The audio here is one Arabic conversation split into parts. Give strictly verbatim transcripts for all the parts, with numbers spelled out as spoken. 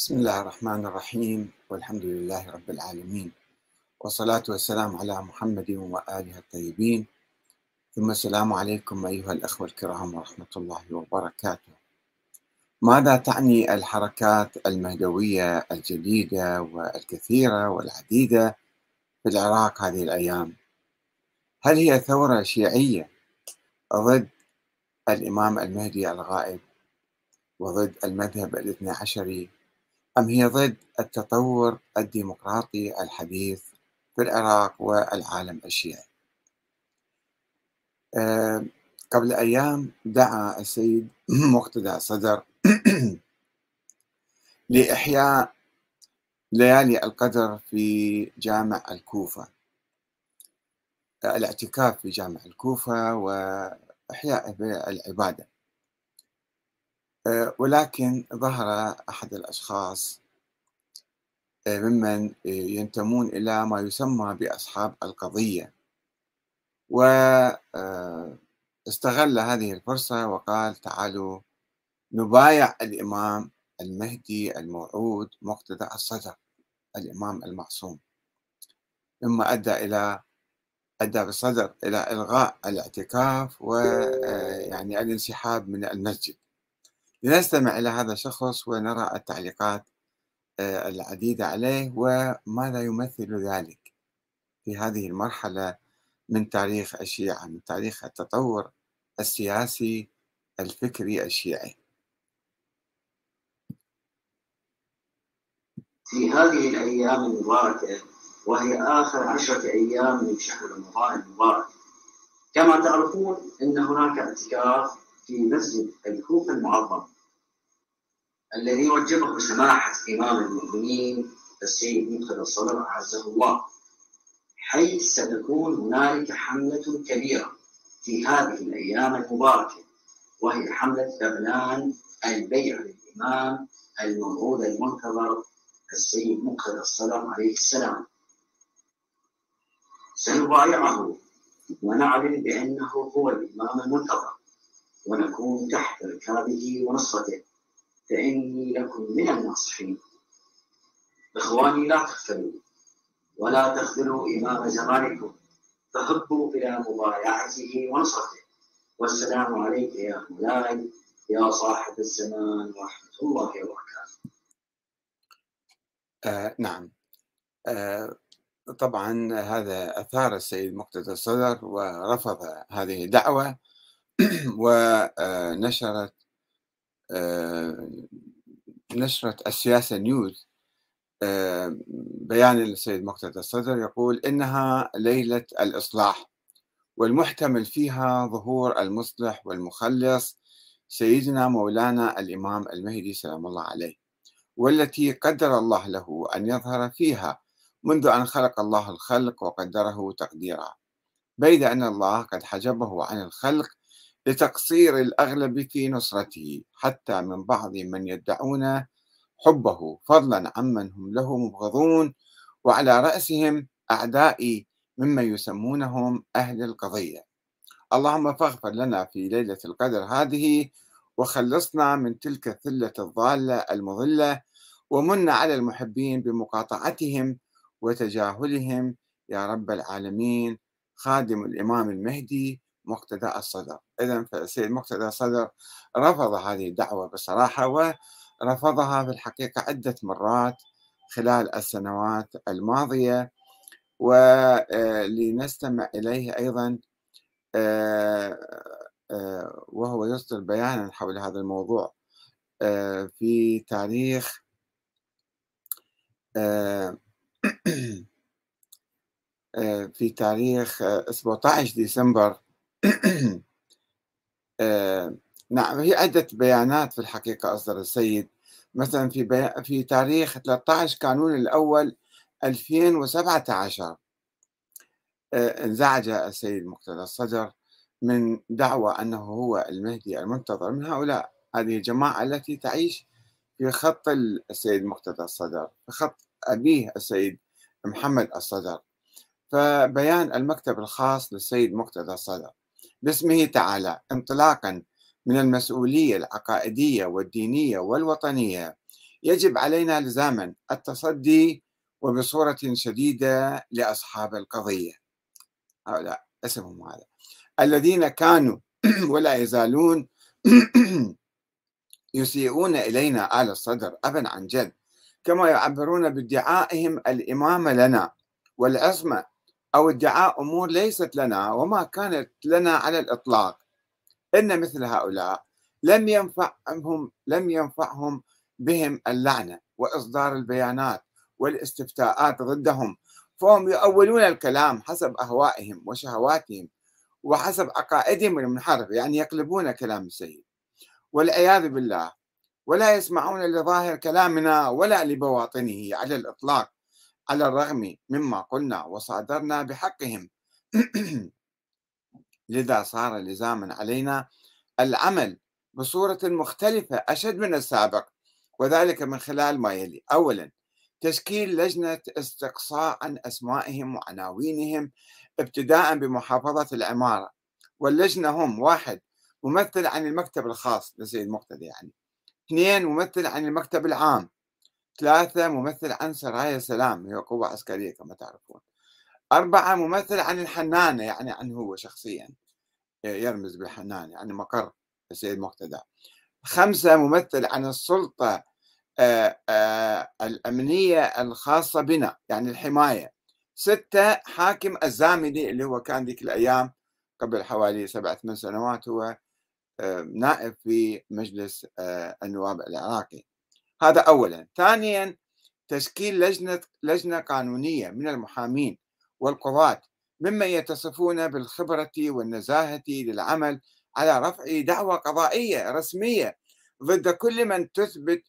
بسم الله الرحمن الرحيم، والحمد لله رب العالمين، والصلاة والسلام على محمد وآله الطيبين، ثم السلام عليكم أيها الأخوة الكرام ورحمة الله وبركاته. ماذا تعني الحركات المهدوية الجديدة والكثيرة والعديدة في العراق هذه الأيام؟ هل هي ثورة شيعية ضد الإمام المهدي الغائب وضد المذهب الاثني عشري، أم هي ضد التطور الديمقراطي الحديث في العراق والعالم الشيعي؟ أه قبل أيام دعا السيد مقتدى الصدر لإحياء ليالي القدر في جامع الكوفة، الاعتكاف في جامع الكوفة وإحياء العبادة، ولكن ظهر أحد الأشخاص ممن ينتمون إلى ما يسمى بأصحاب القضية، واستغل هذه الفرصة وقال تعالوا نبايع الإمام المهدي الموعود مقتدى الصدر، الإمام المعصوم، مما أدى إلى أدى بالصدر إلى إلغاء الاعتكاف ويعني الانسحاب من المسجد. لنستمع إلى هذا الشخص ونرى التعليقات العديدة عليه وماذا يمثل ذلك في هذه المرحلة من تاريخ الشيعة، من تاريخ التطور السياسي الفكري الشيعي. في هذه الأيام المباركة، وهي آخر عشرة أيام من شهر رمضان المبارك، كما تعرفون أن هناك اعتكاف في مسجد الكوفة المعظم الذي وجبه سماحة إمام المؤمنين السيد منتظر الصدر أعزه الله، حيث ستكون هنالك حملة كبيرة في هذه الأيام المباركة، وهي حملة إعلان البيعة للإمام الموعود المنتظر السيد منتظر الصدر عليه السلام. سنبايعه ونعلن بأنه هو الإمام المنتظر، ونكون تحت ركابه ونصرته، فإني لكم من الناصحين. إخواني، لا تغفلوا ولا تخذلوا إمام زمانكم، فهبوا إلى مبايعته ونصرته. والسلام عليك يا مولاي يا صاحب الزمان ورحمة الله وبركاته. آه نعم، آه طبعا هذا أثار السيد مقتدى الصدر ورفض هذه الدعوة، ونشرت نشرت السياسة نيوز بيان للسيد مقتدى الصدر يقول إنها ليلة الإصلاح، والمحتمل فيها ظهور المصلح والمخلص سيدنا مولانا الإمام المهدي سلام الله عليه، والتي قدر الله له أن يظهر فيها منذ أن خلق الله الخلق وقدره تقديرا، بيد أن الله قد حجبه عن الخلق لتقصير الأغلب في نصرته، حتى من بعض من يدعون حبه، فضلا عمن هم له مبغضون، وعلى رأسهم أعدائي ممن يسمونهم أهل القضية. اللهم فاغفر لنا في ليلة القدر هذه، وخلصنا من تلك الثلة الضالة المضلة، ومن على المحبين بمقاطعتهم وتجاهلهم يا رب العالمين. خادم الإمام المهدي مقتدى الصدر. إذن فالسيد مقتدى الصدر رفض هذه الدعوة بصراحة، ورفضها في الحقيقة عدة مرات خلال السنوات الماضية، ولنستمع إليه أيضا وهو يصدر بيانا حول هذا الموضوع في تاريخ في تاريخ سبعة عشر ديسمبر. نعم، هي عدة بيانات في الحقيقة أصدر السيد، مثلا في بي... في تاريخ ثلاثة عشر كانون الأول ألفين وسبعة عشر انزعج السيد مقتدى الصدر من دعوى أنه هو المهدي المنتظر من هؤلاء، هذه الجماعة التي تعيش في خط السيد مقتدى الصدر، في خط أبيه السيد محمد الصدر. فبيان المكتب الخاص للسيد مقتدى الصدر باسمه تعالى: انطلاقا من المسؤولية العقائدية والدينية والوطنية يجب علينا لزاما التصدي وبصورة شديدة لأصحاب القضية، هؤلاء اسمهم هذا الذين كانوا ولا يزالون يسيئون إلينا على الصدر أبا عن جد، كما يعبرون بادعائهم الإمامة لنا والعصمة أو ادعاء أمور ليست لنا وما كانت لنا على الإطلاق. إن مثل هؤلاء لم ينفعهم لم ينفعهم بهم اللعنة وإصدار البيانات والاستفتاءات ضدهم، فهم يؤولون الكلام حسب أهوائهم وشهواتهم وحسب عقائدهم المنحرفة، يعني يقلبون كلام السيد والعياذ بالله، ولا يسمعون لظاهر كلامنا ولا لبواطنه على الإطلاق، على الرغم مما قلنا وصادرنا بحقهم. لذا صار لزاما علينا العمل بصورة مختلفة أشد من السابق، وذلك من خلال ما يلي: أولا، تشكيل لجنة استقصاء عن أسمائهم وعناوينهم ابتداء بمحافظة العمارة، واللجنة هم: واحد، ممثل عن المكتب الخاص لسيد مقتدى يعني، اثنين، ممثل عن المكتب العام، ثلاثة، ممثل عن سرايا سلام هي قوة عسكرية كما تعرفون، أربعة، ممثل عن الحنانة يعني عن هو شخصيا يرمز بالحنانة يعني مقر السيد مقتدى، خمسة، ممثل عن السلطة آآ آآ الأمنية الخاصة بنا يعني الحماية، ستة، حاكم الزاملي اللي هو كان ذيك الأيام قبل حوالي سبعة ثمان سنوات هو نائب في مجلس النواب العراقي. هذا أولا. ثانيا، تشكيل لجنة لجنة قانونية من المحامين والقضاة ممن يتصفون بالخبرة والنزاهة للعمل على رفع دعوى قضائية رسمية ضد كل من تثبت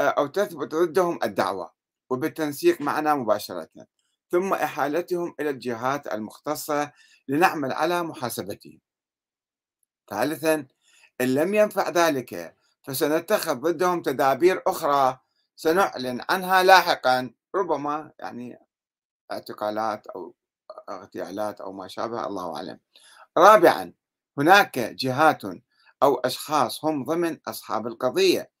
أو تثبت ضدهم الدعوى، وبالتنسيق معنا مباشرة، ثم إحالتهم إلى الجهات المختصة لنعمل على محاسبتهم. ثالثا، إن لم ينفع ذلك فسنتخذ ضدهم تدابير أخرى سنعلن عنها لاحقا، ربما يعني اعتقالات أو اغتيالات أو ما شابه، الله أعلم. رابعا، هناك جهات أو أشخاص هم ضمن أصحاب القضية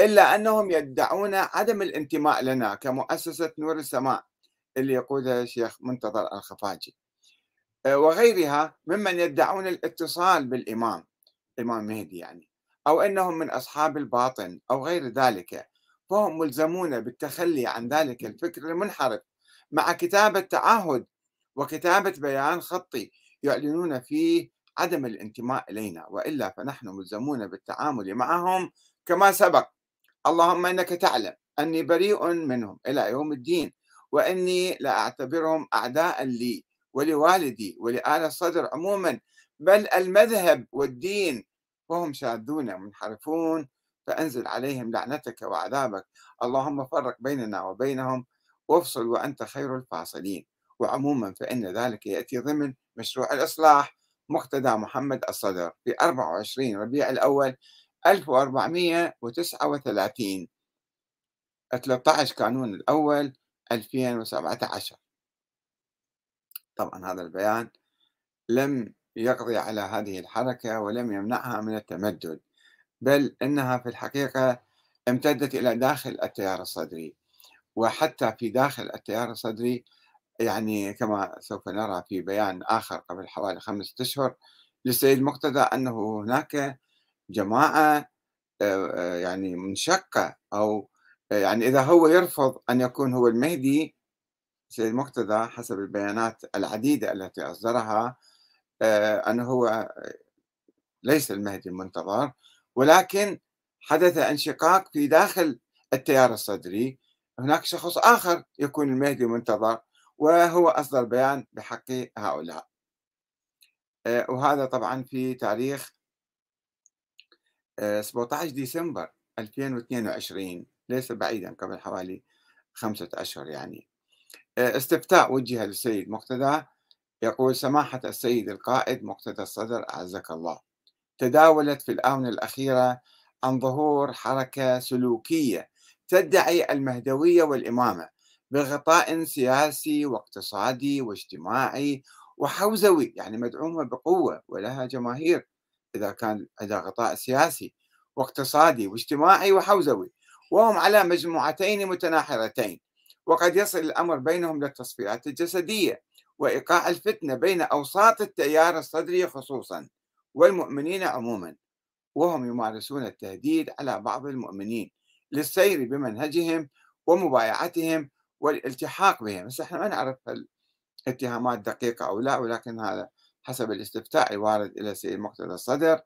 إلا أنهم يدعون عدم الانتماء لنا، كمؤسسة نور السماء اللي يقودها الشيخ منتظر الخفاجي وغيرها ممن يدعون الاتصال بالإمام الإمام مهدي يعني، أو أنهم من أصحاب الباطن أو غير ذلك، فهم ملزمون بالتخلي عن ذلك الفكر المنحرف مع كتابة تعهد وكتابة بيان خطي يعلنون فيه عدم الانتماء إلينا، وإلا فنحن ملزمون بالتعامل معهم كما سبق: اللهم إنك تعلم أني بريء منهم إلى يوم الدين، وإني لا أعتبرهم أعداء لي ولوالدي ولآل الصدر عموما، بل المذهب والدين، وهم شاذون منحرفون، فأنزل عليهم لعنتك وعذابك، اللهم فرق بيننا وبينهم وافصل وأنت خير الفاصلين. وعموما فإن ذلك يأتي ضمن مشروع الإصلاح مقتدى محمد الصدر في أربعة وعشرين ربيع الأول ألف وأربعمئة وتسعة وثلاثين، ثلاثة عشر كانون الأول ألفين وسبعة عشر. طبعا هذا البيان لم يقضي على هذه الحركة ولم يمنعها من التمدد، بل إنها في الحقيقة امتدت إلى داخل التيار الصدري، وحتى في داخل التيار الصدري يعني كما سوف نرى في بيان آخر قبل حوالي خمسة أشهر للسيد مقتدى، أنه هناك جماعة يعني منشقة، أو يعني إذا هو يرفض أن يكون هو المهدي سيد مقتدى حسب البيانات العديدة التي أصدرها أنه هو ليس المهدي المنتظر، ولكن حدث انشقاق في داخل التيار الصدري، هناك شخص آخر يكون المهدي المنتظر وهو أصدر بيان بحق هؤلاء، وهذا طبعا في تاريخ سبعة عشر ديسمبر ألفين واثنين وعشرين، ليس بعيدا قبل حوالي خمسة أشهر يعني. استفتاء وجه للسيد مقتدى يقول: سماحة السيد القائد مقتدى الصدر أعزك الله، تداولت في الآونة الأخيرة عن ظهور حركة سلوكية تدعي المهدوية والإمامة بغطاء سياسي واقتصادي واجتماعي وحوزوي، يعني مدعومة بقوة ولها جماهير إذا كان إذا غطاء سياسي واقتصادي واجتماعي وحوزوي، وهم على مجموعتين متناحرتين، وقد يصل الأمر بينهم للتصفيات الجسدية وإيقاع الفتنة بين أوساط التيار الصدري خصوصا والمؤمنين عموما، وهم يمارسون التهديد على بعض المؤمنين للسير بمنهجهم ومبايعتهم والالتحاق بهم. بس احنا ما نعرف الاتهامات دقيقة أو لا، ولكن هذا حسب الاستفتاء الوارد إلى سيد مقتدى الصدر.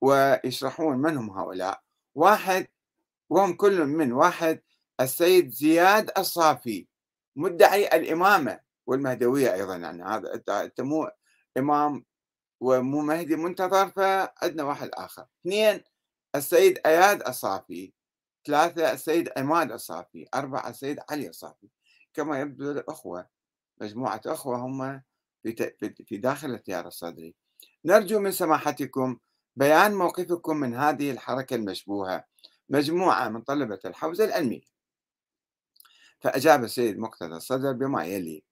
ويشرحون من هم هؤلاء. واحد، وهم كل من واحد السيد زياد الصافي مدعي الإمامة والمهدوية أيضا، يعني هذا أنت مو إمام ومو مهدي منتظر، فعندنا واحد آخر. اثنين، السيد اياد الصافي. ثلاثة، السيد ايماد الصافي. أربعة، السيد علي الصافي. كما يبدو الأخوة مجموعة أخوة هم في داخل التيار الصدري. نرجو من سماحتكم بيان موقفكم من هذه الحركة المشبوهة، مجموعة من طلبة الحوزة العلمية. فأجاب السيد مقتدى الصدر بما يلي: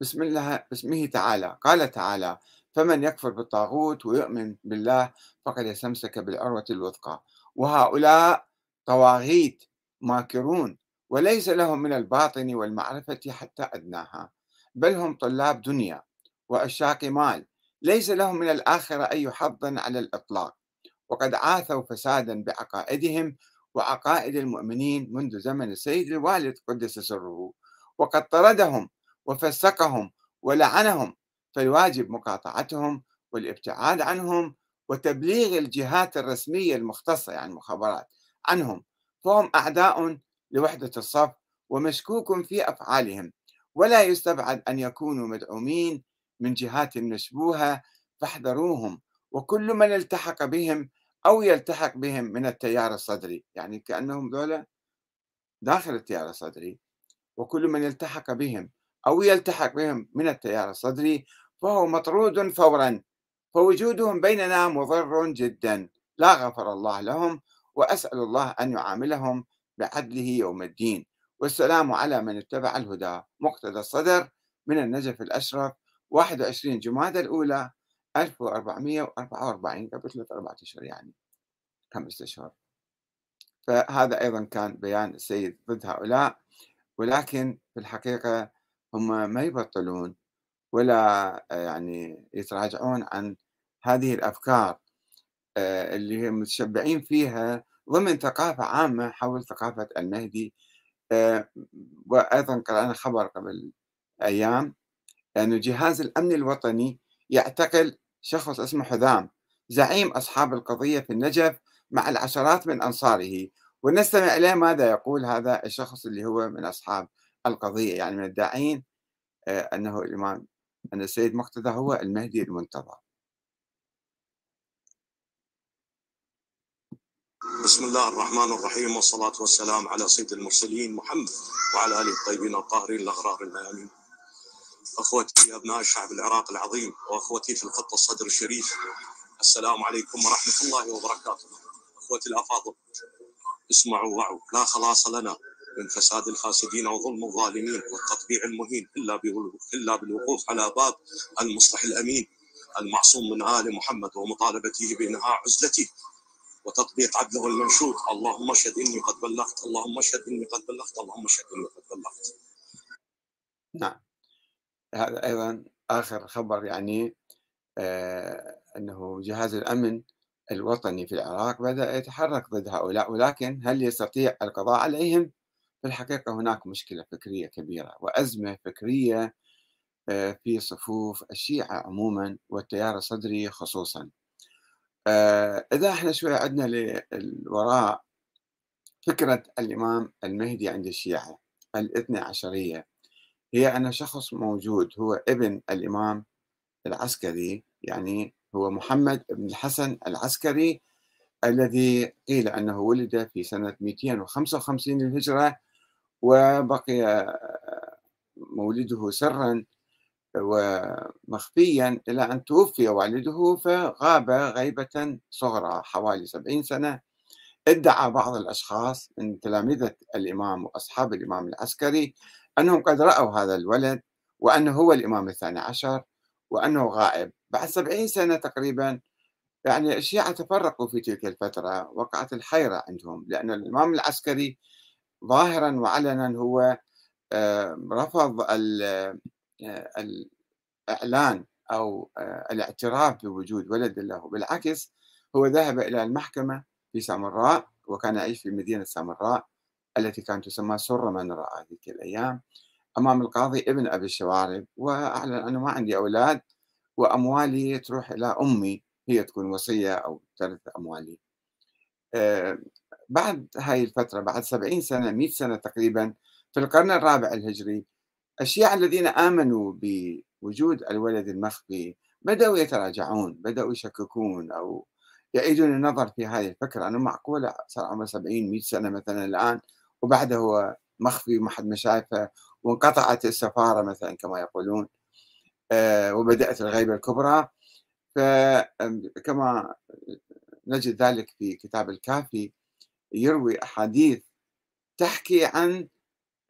بسم الله باسمه تعالى قال تعالى: فمن يكفر بالطاغوت ويؤمن بالله فقد استمسك بالعروة الوثقى، وهؤلاء طواغيت ماكرون وليس لهم من الباطن والمعرفة حتى أدناها، بل هم طلاب دنيا وأشاق مال، ليس لهم من الآخرة أي حظ على الإطلاق، وقد عاثوا فسادا بعقائدهم وعقائد المؤمنين منذ زمن السيد الوالد قدس سره، وقد طردهم وفسقهم ولعنهم، فالواجب مقاطعتهم والابتعاد عنهم وتبليغ الجهات الرسمية المختصة يعني المخابرات عنهم، فهم أعداء لوحدة الصف ومشكوك في أفعالهم، ولا يستبعد أن يكونوا مدعومين من جهات مشبوهة، فاحذروهم وكل من التحق بهم أو يلتحق بهم من التيار الصدري، يعني كأنهم ذولا داخل التيار الصدري، وكل من التحق بهم أو يلتحق بهم من التيار الصدري فهو مطرود فورا، فوجودهم بيننا مضر جدا، لا غفر الله لهم، وأسأل الله أن يعاملهم بعدله يوم الدين، والسلام على من اتبع الهدى. مقتدى الصدر من النجف الأشرف، واحد وعشرين جمادى الأولى ألف وأربعمئة وأربعة وأربعين، قبل ثلاثة أربعة أشهر يعني خمسة أشهر. فهذا أيضا كان بيان السيد ضد هؤلاء، ولكن في الحقيقة هم ما يبطلون ولا يعني يتراجعون عن هذه الأفكار اللي هم متشبعين فيها ضمن ثقافة عامة حول ثقافة المهدي. وأيضا قرأنا خبر قبل أيام أن يعني جهاز الأمن الوطني يعتقل شخص اسمه حذام زعيم أصحاب القضية في النجف مع العشرات من أنصاره، ونستمع إليه ماذا يقول هذا الشخص اللي هو من أصحاب القضية، يعني من الداعين أنه الإمام أن السيد مقتدى هو المهدي المنتظر. بسم الله الرحمن الرحيم، والصلاة والسلام على سيد المرسلين محمد وعلى آله الطيبين الطاهرين الأغرار الميامين. أخوتي أبناء الشعب العراقي العظيم وأخوتي في الخط الصدر الشريف، السلام عليكم ورحمة الله وبركاته. أخوتي الأفاضل، اسمعوا وعوا، لا خلاص لنا من فساد الفاسدين وظلم الظالمين والتطبيع المهين إلا إلا بالوقوف على باب المصلح الأمين المعصوم من آل محمد ومطالبته بإنهاء عزلته وتطبيق عدله المنشود. اللهم اشهد إني قد بلغت، اللهم اشهد إني قد بلغت، اللهم اشهد إني قد بلغت. نعم، هذا أيضا آخر خبر يعني آه أنه جهاز الأمن الوطني في العراق بدأ يتحرك ضد هؤلاء، ولكن هل يستطيع القضاء عليهم؟ في الحقيقة هناك مشكلة فكرية كبيرة وأزمة فكرية آه في صفوف الشيعة عموما والتيار الصدري خصوصا. آه إذا احنا شوية عدنا للوراء، فكرة الإمام المهدي عند الشيعة الاثنى عشرية هي أن شخص موجود هو ابن الإمام العسكري، يعني هو محمد بن الحسن العسكري الذي قيل أنه ولد في سنة مئتين وخمسة وخمسين للهجرة، وبقي مولده سرا ومخفيا إلى أن توفي والده فغاب غيبة صغرى حوالي سبعين سنة. ادعى بعض الأشخاص من تلامذة الإمام وأصحاب الإمام العسكري أنهم قد رأوا هذا الولد وأنه هو الإمام الثاني عشر وأنه غائب. بعد سبعين سنة تقريبا يعني الشيعة تفرقوا في تلك الفترة، وقعت الحيرة عندهم، لأن الإمام العسكري ظاهرا وعلنا هو رفض الإعلان أو الاعتراف بوجود ولد له، بالعكس هو ذهب إلى المحكمة في سامراء، وكان يعيش في مدينة سامراء التي كانت تسمى سر من رأى تلك الأيام، أمام القاضي ابن أبي الشوارب، وأعلن أنه ما عندي أولاد وأموالي تروح إلى أمي، هي تكون وصية أو ثلث أموالي. أه بعد هاي الفترة، بعد سبعين سنة مئة سنة تقريبا، في القرن الرابع الهجري، الشيعة الذين آمنوا بوجود الولد المخفي بدأوا يتراجعون، بدأوا يشككون أو يعيدون النظر في هذه الفكرة، أنه معقولة صار عمره سبعين مئة سنة مثلا الآن وبعده هو مخفي وما حد ما شايفه، وانقطعت السفارة مثلا كما يقولون، أه وبدأت الغيبة الكبرى. فكما نجد ذلك في كتاب الكافي، يروي أحاديث تحكي عن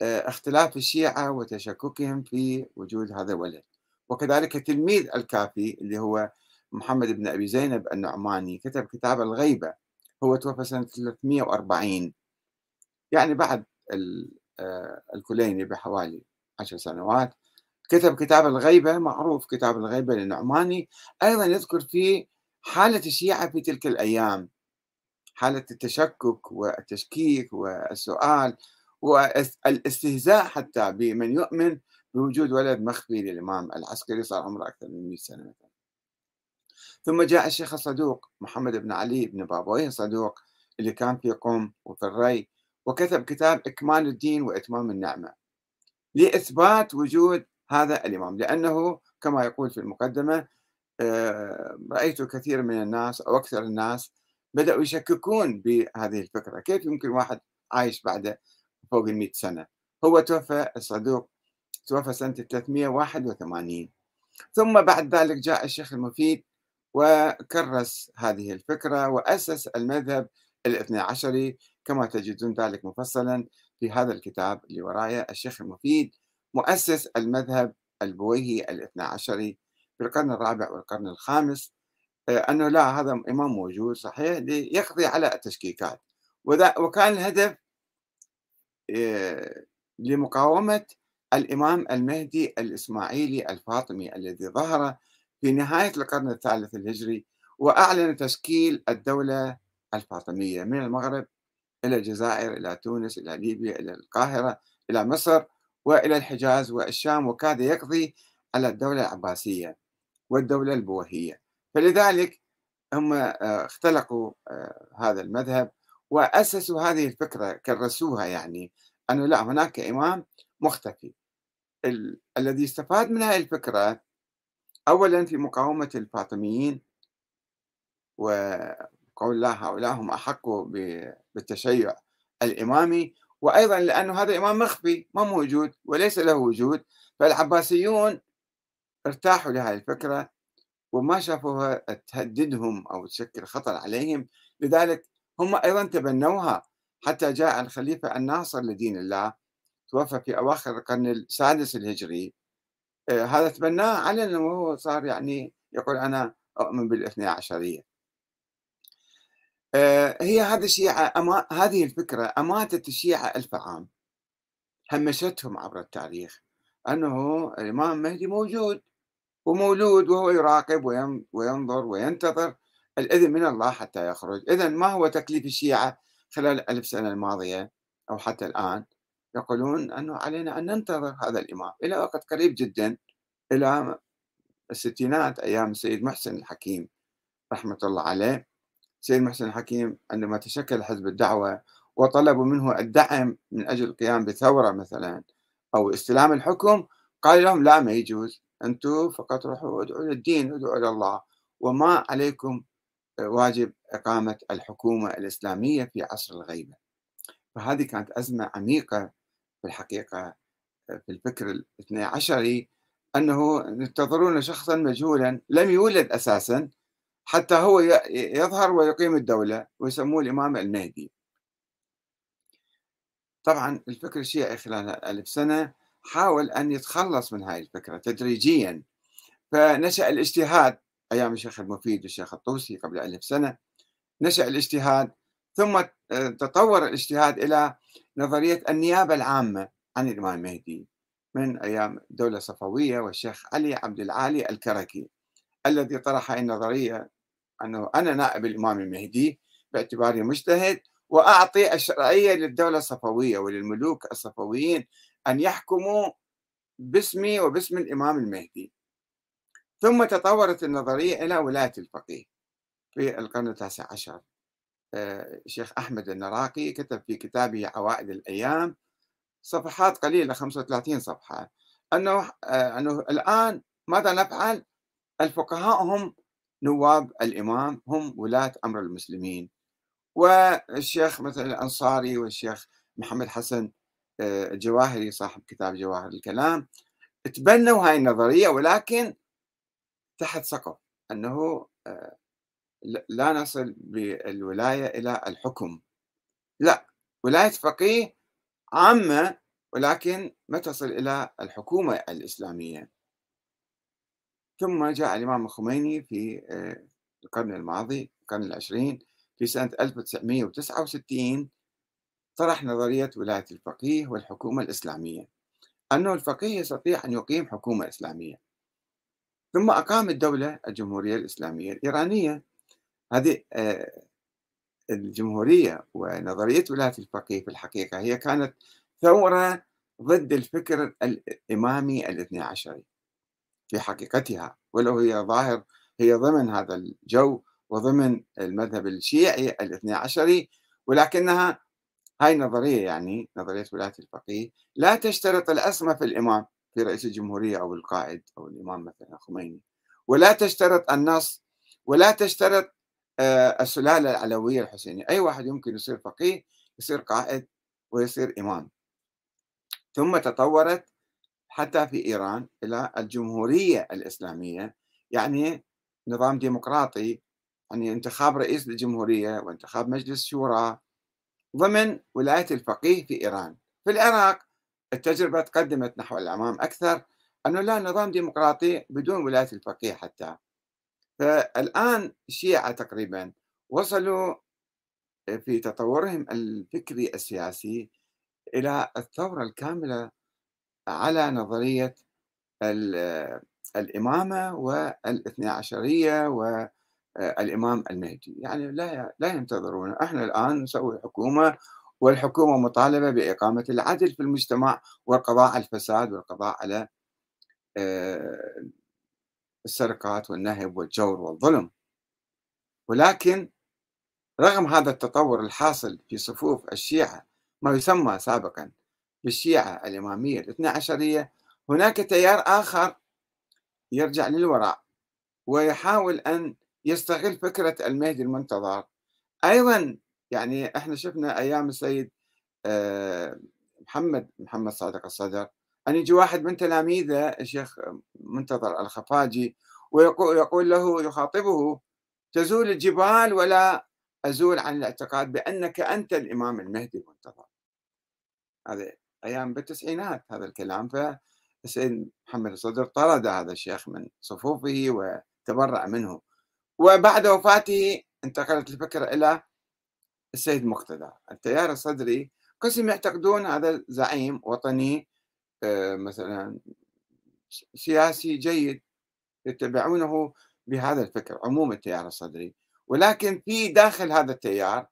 اختلاف الشيعة وتشككهم في وجود هذا الولد، وكذلك تلميذ الكافي اللي هو محمد بن أبي زينب النعماني كتب كتاب الغيبة، هو توفى سنة ثلاثمئة وأربعين، يعني بعد الكليني بحوالي عشر سنوات، كتب كتاب الغيبة، معروف كتاب الغيبة للنعماني. أيضا يذكر فيه حالة الشيعة في تلك الأيام، حالة التشكك والتشكيك والسؤال والاستهزاء حتى بمن يؤمن بوجود ولد مخفي للإمام العسكري، صار عمره أكثر من مئة سنة. ثم جاء الشيخ الصدوق محمد بن علي بن بابويه الصدوق، اللي كان في قم وفي الري، وكتب كتاب إكمال الدين وإتمام النعمة لإثبات وجود هذا الإمام، لأنه كما يقول في المقدمة، رأيت كثير من الناس أو أكثر الناس بدأوا يشككون بهذه الفكرة، كيف يمكن واحد عايش بعد فوق المئة سنة؟ هو توفى الصدوق توفى سنة ثلاثمئة وواحد وثمانين. ثم بعد ذلك جاء الشيخ المفيد وكرس هذه الفكرة وأسس المذهب الاثني عشري، كما تجدون ذلك مفصلا في هذا الكتاب اللي ورايا. الشيخ المفيد مؤسس المذهب البويهي الاثنى عشري في القرن الرابع والقرن الخامس، أنه لا، هذا إمام موجود صحيح ليقضي على التشكيكات، وكان الهدف لمقاومة الإمام المهدي الإسماعيلي الفاطمي الذي ظهر في نهاية القرن الثالث الهجري وأعلن تشكيل الدولة الفاطمية من المغرب إلى الجزائر إلى تونس إلى ليبيا إلى القاهرة إلى مصر وإلى الحجاز والشام، وكاد يقضي على الدولة العباسية والدولة البويهية. فلذلك هم اختلقوا هذا المذهب وأسسوا هذه الفكرة، كرسوها، يعني أنه لا، هناك إمام مختفي. ال- الذي استفاد من هذه الفكرة أولا في مقاومة الفاطميين، وقول لا هؤلاء هم أحق بالتشيع الإمامي، وأيضا لأنه هذا إمام مخفي ما موجود وليس له وجود، فالعباسيون ارتاحوا لهذه الفكرة وما شافوها تهددهم أو تشكل خطر عليهم، لذلك هم أيضا تبنوها، حتى جاء الخليفة الناصر لدين الله، توفى في أواخر القرن السادس الهجري، آه هذا تبناه علنا، وهو صار يعني يقول أنا أؤمن بالاثني عشرية. آه هي هذه الشيعة أما هذه الفكرة أماتت الشيعة ألف عام، همشتهم عبر التاريخ أنه الإمام المهدي موجود ومولود، وهو يراقب وينظر وينتظر الإذن من الله حتى يخرج. إذن ما هو تكليف الشيعة خلال ألف سنة الماضية أو حتى الآن؟ يقولون أنه علينا أن ننتظر هذا الإمام إلى وقت قريب جدا، إلى الستينات أيام السيد محسن الحكيم رحمة الله عليه. السيد محسن الحكيم عندما تشكل حزب الدعوة وطلبوا منه الدعم من أجل القيام بثورة مثلا أو استلام الحكم، قال لهم لا، ما يجوز، أنتم فقط روحوا ادعوا للدين، ادعوا إلى الله، وما عليكم واجب إقامة الحكومة الإسلامية في عصر الغيبة. فهذه كانت أزمة عميقة في الحقيقة في الفكر الاثني عشري، أنه ينتظرون شخصا مجهولا لم يولد أساسا حتى هو يظهر ويقيم الدولة، ويسموه الإمام المهدي. طبعا الفكر الشيعي خلال ألف سنة حاول أن يتخلص من هذه الفكرة تدريجيا، فنشأ الاجتهاد أيام الشيخ المفيد والشيخ الطوسي قبل ألف سنة، نشأ الاجتهاد، ثم تطور الاجتهاد إلى نظرية النيابة العامة عن الإمام المهدي من أيام الدولة الصفوية والشيخ علي عبد العالي الكركي الذي طرح النظرية أنه أنا نائب الإمام المهدي باعتباري مجتهد، وأعطي الشرعية للدولة الصفوية وللملوك الصفويين أن يحكموا باسمي وباسم الإمام المهدي. ثم تطورت النظرية إلى ولاية الفقيه في القرن التاسع عشر. الشيخ أحمد النراقي كتب في كتابه عوائد الأيام صفحات قليلة خمسة وثلاثين صفحة أنه, أنه الآن ماذا نفعل؟ الفقهاء هم نواب الإمام، هم ولاة أمر المسلمين. والشيخ مثل الأنصاري والشيخ محمد حسن الجواهري صاحب كتاب جواهر الكلام تبنوا هاي النظرية، ولكن تحت سقف أنه لا نصل بالولاية إلى الحكم، لا، ولاية فقيه عامة ولكن ما تصل إلى الحكومة الإسلامية. ثم جاء الإمام الخميني في القرن الماضي، القرن العشرين، في سنة ألف وتسعمئة وتسعة وستين طرح نظرية ولاية الفقيه والحكومة الإسلامية، أنه الفقيه يستطيع أن يقيم حكومة إسلامية. ثم أقام الدولة الجمهورية الإسلامية الإيرانية. هذه الجمهورية ونظرية ولاية الفقيه في الحقيقة هي كانت ثورة ضد الفكر الإمامي الاثني عشري في حقيقتها، ولو هي ظاهر هي ضمن هذا الجو وضمن المذهب الشيعي الاثني عشري، ولكنها هاي النظرية، يعني نظرية ولاية الفقيه، لا تشترط الأسمى في الإمام، في رئيس الجمهورية أو القائد أو الإمام مثلا الخميني، ولا تشترط النص، ولا تشترط السلالة العلوية الحسينية. أي واحد يمكن يصير فقيه، يصير قائد، ويصير إمام. ثم تطورت حتى في إيران إلى الجمهورية الإسلامية، يعني نظام ديمقراطي، يعني انتخاب رئيس للجمهورية وانتخاب مجلس شورى ضمن ولاية الفقيه في إيران. في العراق التجربة تقدمت نحو الأمام أكثر، أنه لا نظام ديمقراطي بدون ولاية الفقيه حتى. فالآن الشيعة تقريبا وصلوا في تطورهم الفكري السياسي إلى الثورة الكاملة على نظرية الإمامة والاثني عشرية والإمام المهدي، يعني لا لا ينتظرون. احنا الآن نسوي حكومة، والحكومة مطالبة بإقامة العدل في المجتمع والقضاء على الفساد والقضاء على السرقات والنهب والجور والظلم. ولكن رغم هذا التطور الحاصل في صفوف الشيعة، ما يسمى سابقا بالشيعة الإمامية الاثنى عشرية، هناك تيار آخر يرجع للوراء ويحاول أن يستغل فكرة المهدي المنتظر أيضا. يعني احنا شفنا أيام السيد محمد محمد صادق الصدر أن يجي واحد من تلاميذه الشيخ منتظر الخفاجي ويقول له، يخاطبه: تزول الجبال ولا أزول عن الاعتقاد بأنك أنت الإمام المهدي المنتظر. هذا أيام بالتسعينات هذا الكلام. فالسيد محمد الصدر طرد هذا الشيخ من صفوفه وتبرأ منه، وبعد وفاته انتقلت الفكرة إلى السيد مقتدى. التيار الصدري قسم يعتقدون هذا زعيم وطني مثلا سياسي جيد، يتبعونه بهذا الفكر عموم التيار الصدري. ولكن في داخل هذا التيار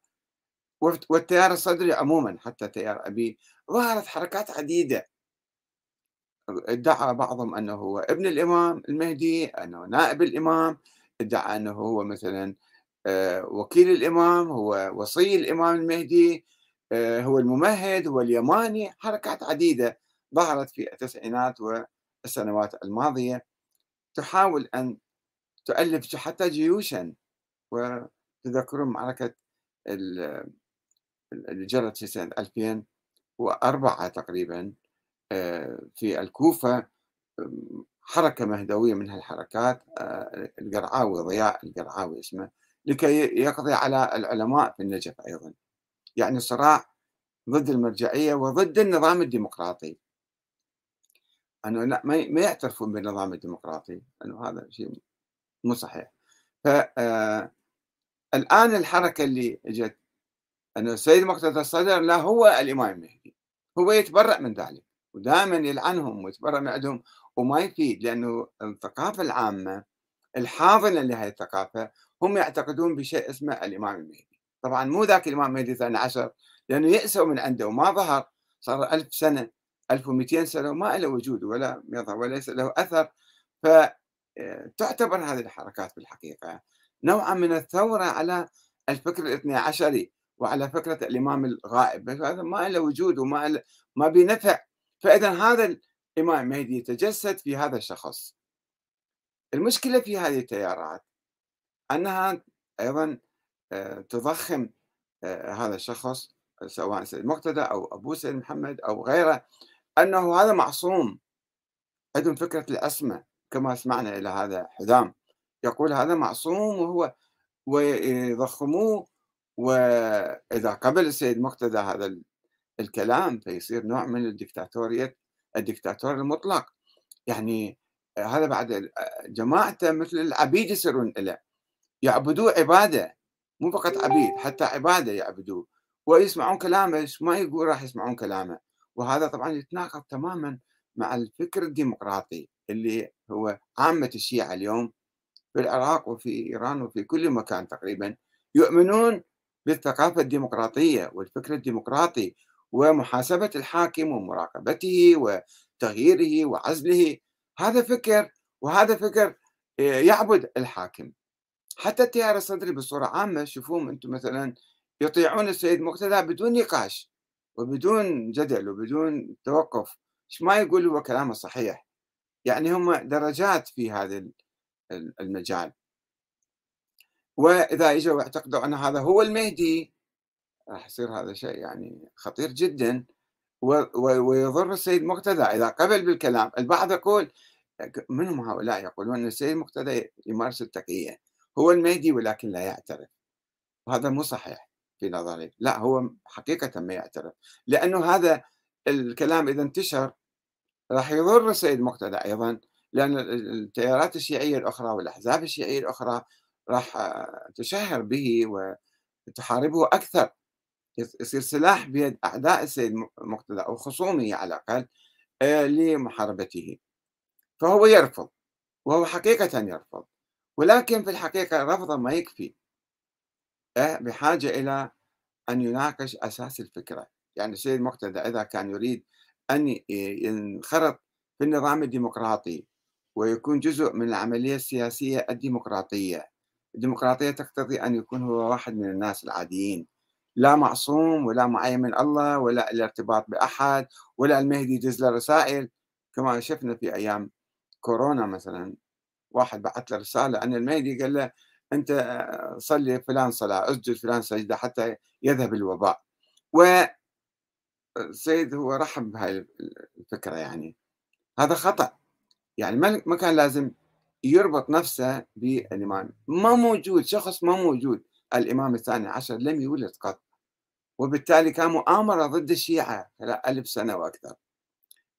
والتيار الصدري عموما حتى تيار أبي ظهرت حركات عديدة ادعى بعضهم أنه هو ابن الإمام المهدي، أنه نائب الإمام، ادعى أنه هو مثلا وكيل الإمام، هو وصي الإمام المهدي، هو الممهد، هو اليماني. حركات عديدة ظهرت في التسعينات والسنوات الماضية تحاول أن تؤلف حتى جيوشا. وتذكرون معركة اللي جرت في سنة ألفين وأربعة تقريبا في الكوفة، حركة مهدوية من هالحركات، القرعاوي، ضياء القرعاوي اسمه، لكي يقضي على العلماء في النجف أيضا. يعني صراع ضد المرجعية وضد النظام الديمقراطي، أنه لا ما يعترفون بالنظام الديمقراطي، أنه هذا شيء مو صحيح. فالآن الحركة اللي جت أن السيد مقتدى الصدر لا هو الإمام المهدي، هو يتبرأ من ذلك ودائما يلعنهم ويتبرأ من عندهم وما يفيد، لأنه الثقافة العامة الحاضنة لهذه الثقافة هم يعتقدون بشيء اسمه الإمام المهدي. طبعا مو ذاك الإمام المهدي الثاني عشر، لأنه يأسوا من عنده وما ظهر، صار ألف سنة ألف ومئتين سنة وما له وجود ولا يظهر وليس له أثر. فتعتبر هذه الحركات في الحقيقة نوعا من الثورة على الفكر الاثني عشري وعلى فكرة الإمام الغائب، هذا ما له وجود وما له ما بينفع. فإذا هذا الإمام المهدي يتجسد في هذا الشخص. المشكلة في هذه التيارات أنها أيضا تضخم هذا الشخص سواء سيد مقتدى أو أبو سيد محمد أو غيره أنه هذا معصوم، عندهم فكرة العصمة كما سمعنا إلى هذا حذام يقول هذا معصوم وهو ويضخموه. وإذا قبل السيد مقتدى هذا الكلام فيصير نوع من الدكتاتورية، الدكتاتور المطلق. يعني هذا بعد جماعته مثل العبيد يصيرون له، يعبدوه عبادة، مو فقط عبيد حتى عبادة يعبدوه ويسمعون كلامه، ما يقول راح يسمعون كلامه. وهذا طبعا يتناقض تماما مع الفكر الديمقراطي اللي هو عامة الشيعة اليوم في العراق وفي إيران وفي كل مكان تقريبا، يؤمنون بالثقافة الديمقراطية والفكر الديمقراطي ومحاسبة الحاكم ومراقبته وتغييره وعزله. هذا فكر، وهذا فكر يعبد الحاكم. حتى التيار الصدري بصورة عامة شوفوهم أنتم مثلا يطيعون السيد مقتدى بدون نقاش وبدون جدل وبدون توقف، ما يقول هو كلامه صحيح. يعني هم درجات في هذا المجال. وإذا إجوا واعتقدوا أن هذا هو المهدي راح يصير هذا شيء يعني خطير جدا ويضر السيد مقتدى إذا قبل بالكلام. البعض يقول منهم هؤلاء يقولون أن السيد مقتدى يمارس التقية، هو المهدي ولكن لا يعترف، وهذا مو صحيح في نظري. لا، هو حقيقة ما يعترف، لأنه هذا الكلام إذا انتشر راح يضر السيد مقتدى أيضا، لأن التيارات الشيعية الأخرى والأحزاب الشيعية الأخرى راح تشهر به وتحاربه أكثر، يصير سلاح بيد أعداء السيد مقتدى أو خصومه على الأقل لمحاربته. فهو يرفض، وهو حقيقة يرفض، ولكن في الحقيقة رفضه ما يكفي، بحاجة إلى أن يناقش أساس الفكرة. يعني السيد مقتدى إذا كان يريد أن ينخرط في النظام الديمقراطي ويكون جزء من العملية السياسية الديمقراطية، الديمقراطية تقتضي أن يكون هو واحد من الناس العاديين، لا معصوم ولا معين من الله ولا الارتباط بأحد ولا المهدي يدز له رسائل كما شفنا في أيام كورونا مثلا. واحد بعث له رسالة أن المهدي قال له أنت صلي فلان صلاة، اسجد فلان سجدة حتى يذهب الوباء، والسيد هو رحب بهاي الفكرة. يعني هذا خطأ، يعني ما كان لازم يربط نفسه بالإمام، ما موجود شخص، ما موجود. الإمام الثاني عشر لم يولد قط، وبالتالي كان مؤامرة ضد الشيعة ألف سنة وأكثر.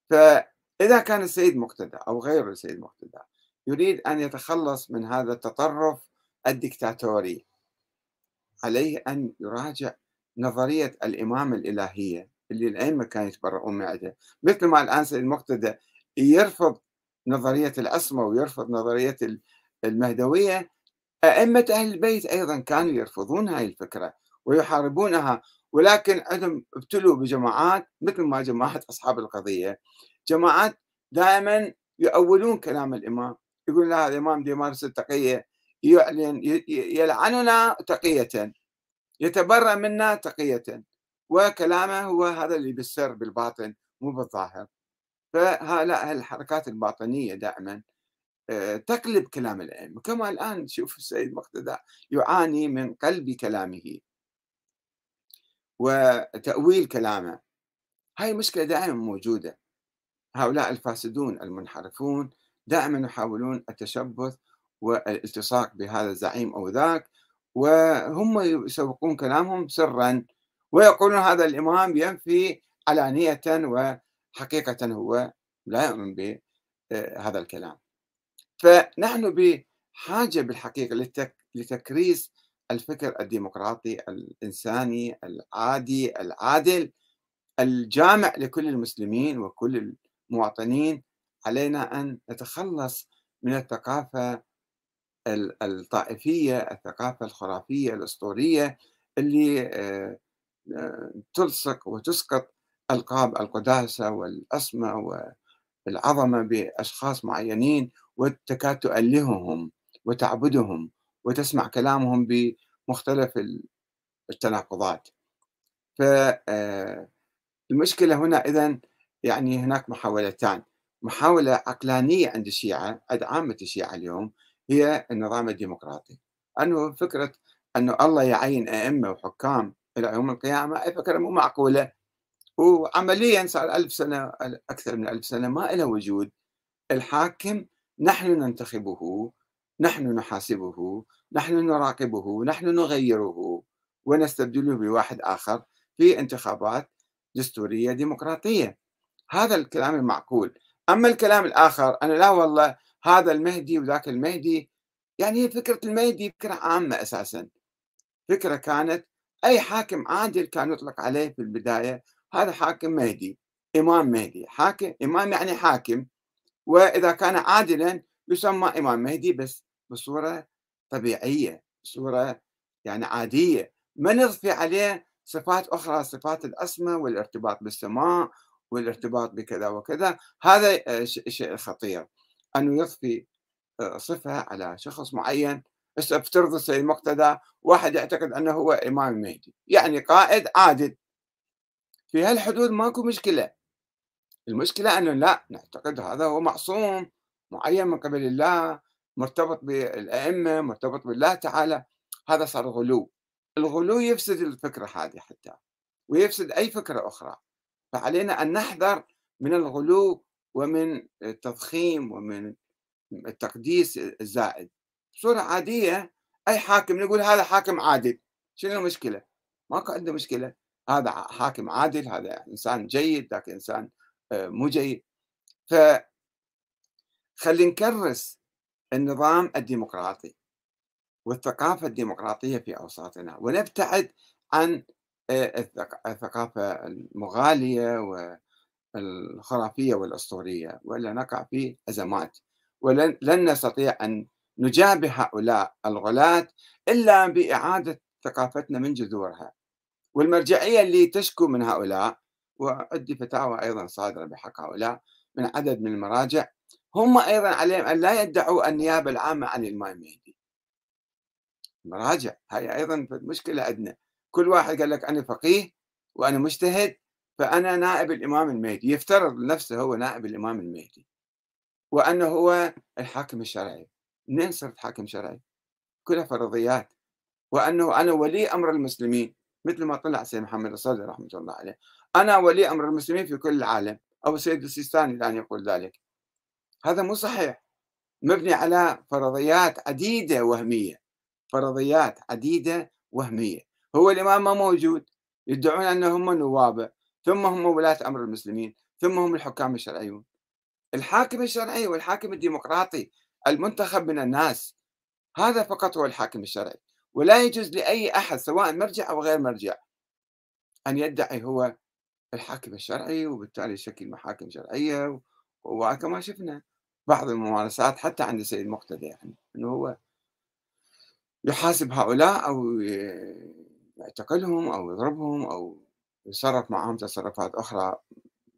فإذا كان السيد مقتدى أو غير السيد مقتدى يريد أن يتخلص من هذا التطرف الدكتاتوري، عليه أن يراجع نظرية الإمامة الإلهية اللي الأئمة كانوا يتبرؤون معها، مثل ما الآن السيد مقتدى يرفض نظرية العصمة ويرفض نظرية المهدوية. أئمة أهل البيت أيضا كانوا يرفضون هاي الفكرة ويحاربونها، ولكن عندهم ابتلوا بجماعات مثل ما جماعة أصحاب القضية، جماعات دائما يؤولون كلام الإمام، يقول لا الإمام دي مارس التقية، يعلن يلعننا تقية، يتبرأ منا تقية، وكلامه هو هذا اللي بالسر بالباطن مو بالظاهر. فهؤلاء الحركات الباطنية دائما تقلب كلام الأئمة، كما الآن شوف السيد مقتدى يعاني من قلب كلامه وتأويل كلامه. هاي مشكلة دائما موجودة، هؤلاء الفاسدون المنحرفون دائما يحاولون التشبث والالتصاق بهذا الزعيم أو ذاك، وهم يسوقون كلامهم سرا ويقولون هذا الإمام ينفي علانية، وحقيقة هو لا يؤمن بهذا الكلام. فنحن حاجة بالحقيقة لتك... لتكريس الفكر الديمقراطي الإنساني العادي العادل الجامع لكل المسلمين وكل المواطنين. علينا أن نتخلص من الثقافة الطائفية، الثقافة الخرافية الأسطورية اللي تلصق وتسقط ألقاب القداسة والأسمى والعظمة بأشخاص معينين وتكاد تؤلههم وتعبدهم وتسمع كلامهم بمختلف التناقضات. فالمشكلة هنا إذن يعني هناك محاولتان، محاولة عقلانية عند الشيعة، عند عامة الشيعة اليوم، هي النظام الديمقراطي، أنه فكرة أنه الله يعين أئمة وحكام إلى يوم القيامة أي فكرة مو معقولة، وعمليا صار ألف سنة أكثر من ألف سنة ما إلها وجود. الحاكم نحن ننتخبه، نحن نحاسبه، نحن نراقبه، نحن نغيره ونستبدله بواحد آخر في انتخابات دستورية ديمقراطية. هذا الكلام المعقول. أما الكلام الآخر أنا لا والله هذا المهدي وذاك المهدي، يعني هي فكرة المهدي فكرة عامة أساسا، فكرة كانت أي حاكم عادل كان يطلق عليه في البداية هذا حاكم مهدي، إمام مهدي، حاكم إمام يعني حاكم، وإذا كان عادلا يسمى إمام مهدي بس بصورة طبيعية، بصورة يعني عادية، ما نضفي عليه صفات أخرى، صفات الأسمى والارتباط بالسماء والارتباط بكذا وكذا. هذا شيء خطير أنه يضفي صفة على شخص معين. افترض السيد مقتدى واحد يعتقد أنه هو إمام مهدي، يعني قائد عادل، في هالحدود ماكو مشكلة. المشكلة أنه لا نعتقد هذا هو معصوم معين من قبل الله، مرتبط بالأئمة، مرتبط بالله تعالى. هذا صار غلو. الغلو يفسد الفكرة هذه حتى ويفسد أي فكرة أخرى. فعلينا أن نحذر من الغلو ومن التضخيم ومن التقديس الزائد. بصورة عادية أي حاكم نقول هذا حاكم عادل، شنو المشكلة؟ ماكو عنده مشكلة، هذا حاكم عادل، هذا إنسان جيد، ذاك إنسان مو جيد. فخلي نكرس النظام الديمقراطي والثقافة الديمقراطية في أوساطنا، ونبتعد عن الثقافة المغالية والخرافية والأسطورية، ولا نقع في أزمات، ولن نستطيع أن نجابه هؤلاء الغلاة إلا بإعادة ثقافتنا من جذورها. والمرجعية اللي تشكو من هؤلاء، وأدي فتاوى أيضا صادرة بحق هؤلاء من عدد من المراجع، هم أيضا عليهم أن لا يدعوا النيابة العامة عن الإمام المهدي. المراجع هي أيضا مشكلة عندنا، كل واحد قال لك أنا فقيه وأنا مجتهد فأنا نائب الإمام المهدي، يفترض نفسه هو نائب الإمام المهدي وأنه هو الحاكم الشرعي. منين صرت حاكم شرعي؟ كلها فرضيات. وأنه أنا ولي أمر المسلمين، مثل ما طلع سيد محمد الصدر رحمه الله عليه، أنا ولي أمر المسلمين في كل العالم، أو سيد السيستاني الآن يقول ذلك. هذا مو صحيح، مبني على فرضيات عديدة وهمية، فرضيات عديدة وهمية. هو الإمام ما موجود، يدعون أنهم نوابه، ثم هم ولاة أمر المسلمين، ثم هم الحكام الشرعيون. الحاكم الشرعي والحاكم الديمقراطي المنتخب من الناس، هذا فقط هو الحاكم الشرعي، ولا يجوز لأي أحد سواء مرجع أو غير مرجع أن يدعي هو الحاكم الشرعي وبالتالي يشكل محاكم شرعية. وكما شفنا بعض الممارسات حتى عند السيد مقتدى، يعني أنه هو يحاسب هؤلاء أو يعتقلهم أو يضربهم أو يتصرف معهم تصرفات أخرى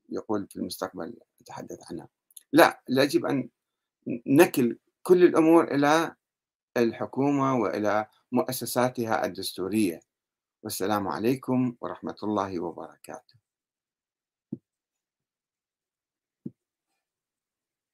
يقول في المستقبل يتحدث عنها. لا، يجب أن نكل كل الأمور إلى الحكومة وإلى مؤسساتها الدستورية. والسلام عليكم ورحمة الله وبركاته.